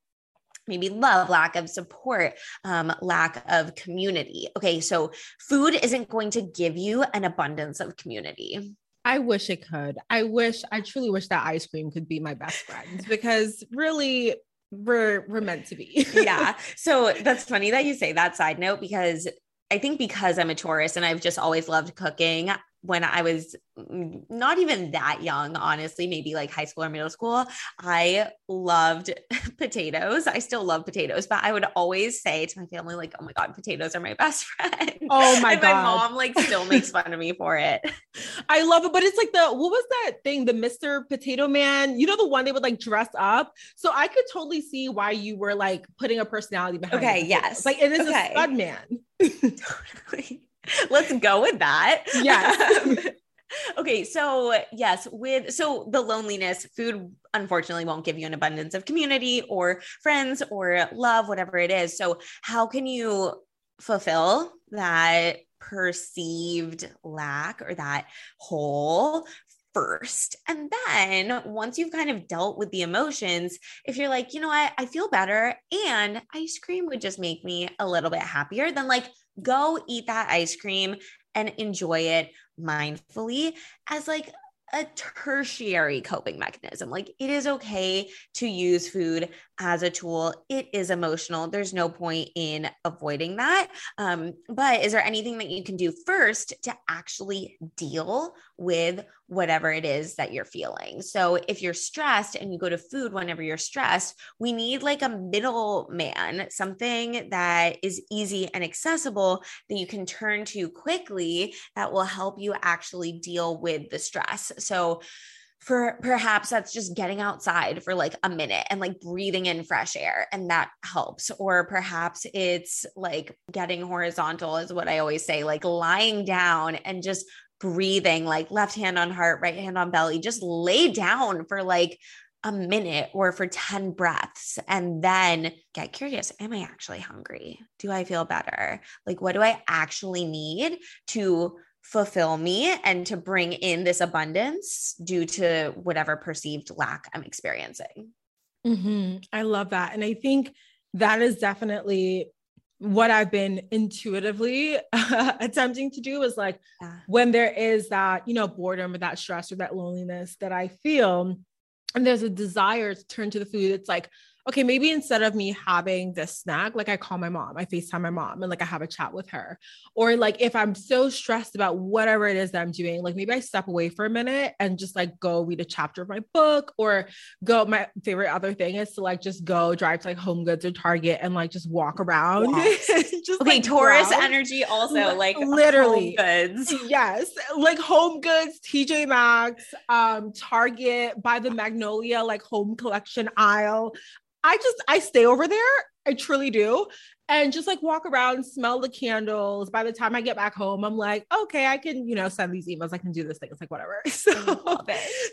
maybe love, lack of support, um, lack of community. Okay. So food isn't going to give you an abundance of community. I wish it could. I wish, I truly wish that ice cream could be my best friend, because really we're, we're meant to be. Yeah. So that's funny that you say that, side note, because I think because I'm a Taurus and I've just always loved cooking when I was not even that young, honestly, maybe like high school or middle school, I loved potatoes. I still love potatoes, but I would always say to my family, like, oh my God, potatoes are my best friend. Oh my and God. My mom like still makes fun of me for it. I love it. But it's like the, what was that thing? The Mister Potato Man, you know, the one they would like dress up. So I could totally see why you were like putting a personality behind it. Okay. Yes. Like it is okay. A stud man. Totally. Let's go with that. Yes. Um, okay. So yes, with, so the loneliness, food unfortunately won't give you an abundance of community or friends or love, whatever it is. So how can you fulfill that perceived lack or that hole first? And then once you've kind of dealt with the emotions, if you're like, you know what, I feel better and ice cream would just make me a little bit happier, then like go eat that ice cream and enjoy it mindfully as like a tertiary coping mechanism. Like it is okay to use food as a tool. It is emotional. There's no point in avoiding that. Um, but is there anything that you can do first to actually deal with whatever it is that you're feeling? So if you're stressed and you go to food whenever you're stressed, we need like a middleman, something that is easy and accessible that you can turn to quickly that will help you actually deal with the stress. So for perhaps that's just getting outside for like a minute and like breathing in fresh air, and that helps. Or perhaps it's like getting horizontal is what I always say, like lying down and just breathing, like left hand on heart, right hand on belly, just lay down for like a minute or for ten breaths and then get curious. Am I actually hungry? Do I feel better? Like, what do I actually need to fulfill me and to bring in this abundance due to whatever perceived lack I'm experiencing? Mm-hmm. I love that. And I think that is definitely what I've been intuitively uh, attempting to do is like, yeah. When there is that, you know, boredom or that stress or that loneliness that I feel, and there's a desire to turn to the food. It's like, okay, maybe instead of me having this snack, like I call my mom, I FaceTime my mom and like I have a chat with her. Or like, if I'm so stressed about whatever it is that I'm doing, like maybe I step away for a minute and just like go read a chapter of my book, or go, my favorite other thing is to like, just go drive to like Home Goods or Target and like, just walk around. Yes. Just okay. Like, Taurus wow. energy also like literally Home Goods. Yes. Like Home Goods, T J Maxx, um, Target, by the Magnolia, like home collection aisle. I just, I stay over there. I truly do. And just like walk around, smell the candles. By the time I get back home, I'm like, okay, I can, you know, send these emails. I can do this thing. It's like, whatever. So,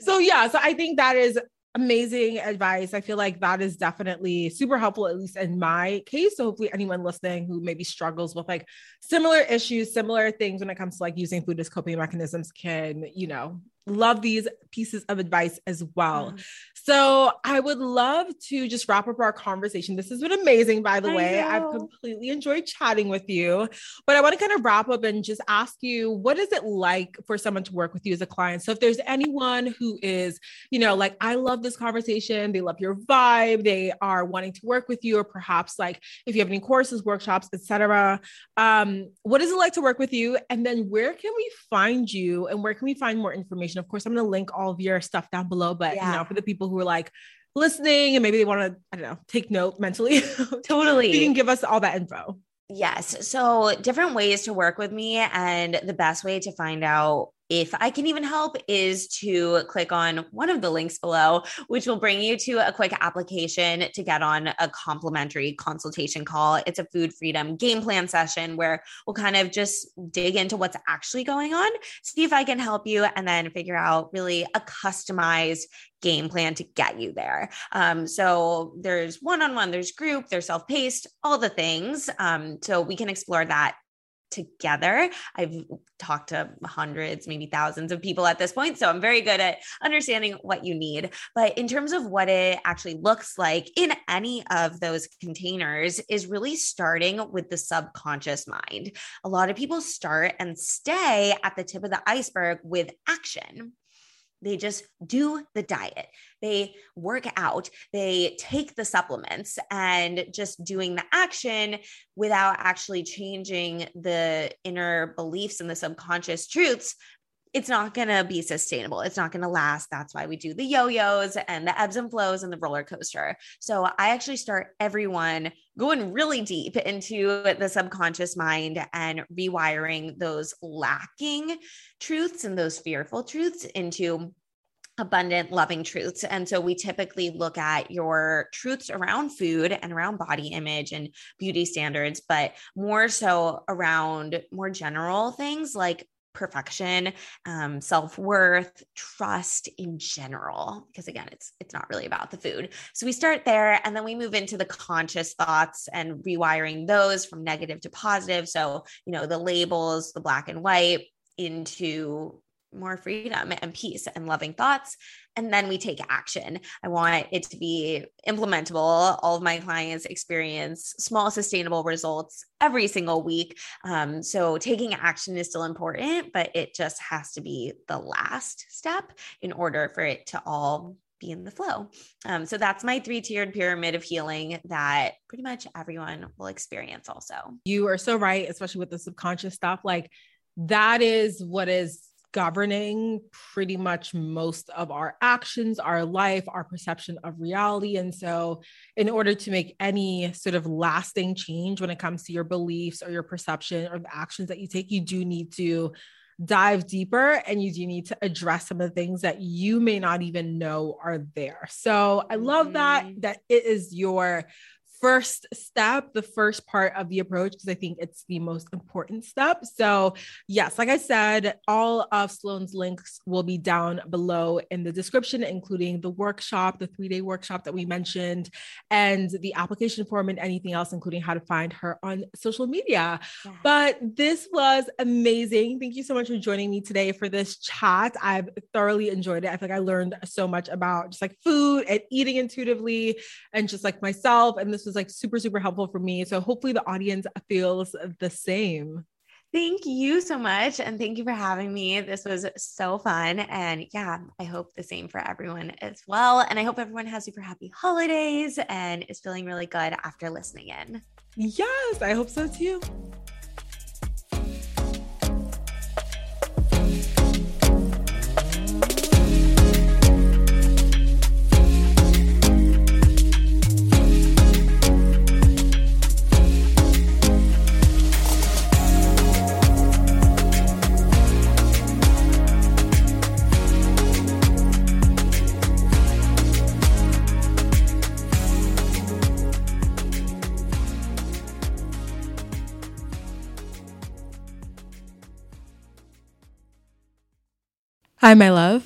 so yeah. So I think that is amazing advice. I feel like that is definitely super helpful, at least in my case. So hopefully anyone listening who maybe struggles with like similar issues, similar things when it comes to like using food as coping mechanisms can, you know, love these pieces of advice as well. Mm. So I would love to just wrap up our conversation. This has been amazing, by the I way. Know. I've completely enjoyed chatting with you, but I want to kind of wrap up and just ask you, what is it like for someone to work with you as a client? So if there's anyone who is, you know, like, I love this conversation, they love your vibe, they are wanting to work with you, or perhaps like if you have any courses, workshops, et cetera, um, what is it like to work with you? And then where can we find you and where can we find more information? Of course, I'm going to link all of your stuff down below, but yeah. you know, for the people who are like listening and maybe they want to, I don't know, take note mentally. Totally. You can give us all that info. Yes. So different ways to work with me, and the best way to find out if I can even help is to click on one of the links below, which will bring you to a quick application to get on a complimentary consultation call. It's a food freedom game plan session where we'll kind of just dig into what's actually going on, see if I can help you, and then figure out really a customized game plan to get you there. Um, so there's one-on-one, there's group, there's self-paced, all the things. Um, so we can explore that together. I've talked to hundreds, maybe thousands of people at this point, so I'm very good at understanding what you need. But in terms of what it actually looks like in any of those containers is really starting with the subconscious mind. A lot of people start and stay at the tip of the iceberg with action. They just do the diet, they work out, they take the supplements, and just doing the action without actually changing the inner beliefs and the subconscious truths, it's not going to be sustainable. It's not going to last. That's why we do the yo-yos and the ebbs and flows and the roller coaster. So I actually start everyone going really deep into the subconscious mind and rewiring those lacking truths and those fearful truths into abundant, loving truths. And so we typically look at your truths around food and around body image and beauty standards, but more so around more general things like perfection, um, self-worth, trust in general, because again, it's, it's not really about the food. So we start there, and then we move into the conscious thoughts and rewiring those from negative to positive. So, you know, the labels, the black and white, into more freedom and peace and loving thoughts. And then we take action. I want it to be implementable. All of my clients experience small, sustainable results every single week. Um, so taking action is still important, but it just has to be the last step in order for it to all be in the flow. Um, so that's my three-tiered pyramid of healing that pretty much everyone will experience also. You are so right, especially with the subconscious stuff. Like, that is what is governing pretty much most of our actions, our life, our perception of reality. And so in order to make any sort of lasting change when it comes to your beliefs or your perception or the actions that you take, you do need to dive deeper, and you do need to address some of the things that you may not even know are there. So I love that, that it is your first step, the first part of the approach, because I think it's the most important step. So yes, like I said, all of Sloane's links will be down below in the description, including the workshop, the three-day workshop that we mentioned, and the application form, and anything else, including how to find her on social media. Yeah. But this was amazing. Thank you so much for joining me today for this chat. I've thoroughly enjoyed it. I feel like I learned so much about just like food and eating intuitively, and just like myself. And this was was like super, super helpful for me. So hopefully the audience feels the same. Thank you so much. And thank you for having me. This was so fun. And yeah, I hope the same for everyone as well. And I hope everyone has super happy holidays and is feeling really good after listening in. Yes, I hope so too. Hi, my love.